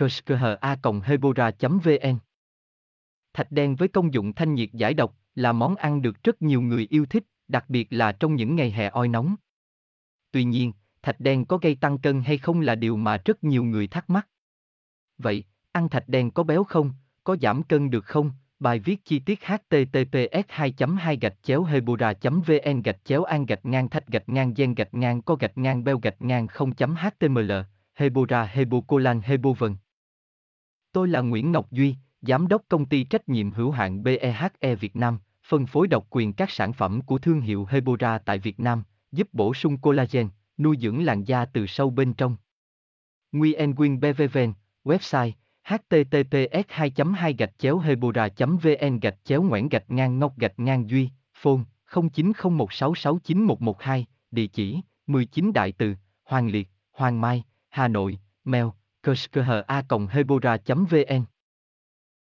kushkha@hebora.vn. Thạch đen với công dụng thanh nhiệt giải độc là món ăn được rất nhiều người yêu thích, đặc biệt là trong những ngày hè oi nóng. Tuy nhiên, thạch đen có gây tăng cân hay không là điều mà rất nhiều người thắc mắc. Vậy, ăn thạch đen có béo không, có giảm cân được không? Bài viết chi tiết https://hebora.vn/thach-gen-beo-0.html. Hebora Hebocolan Hebovn. Tôi là Nguyễn Ngọc Duy, Giám đốc Công ty Trách nhiệm hữu hạn BEHE Việt Nam, phân phối độc quyền các sản phẩm của thương hiệu Hebora tại Việt Nam, giúp bổ sung collagen, nuôi dưỡng làn da từ sâu bên trong. Nguyên Quyên BVVN, website https://hebora.vn/Nguyễn-Ngọc-Duy, phone 0901669112, địa chỉ 19 Đại Từ, Hoàng Liệt, Hoàng Mai, Hà Nội, mail kushkha@hebora.vn.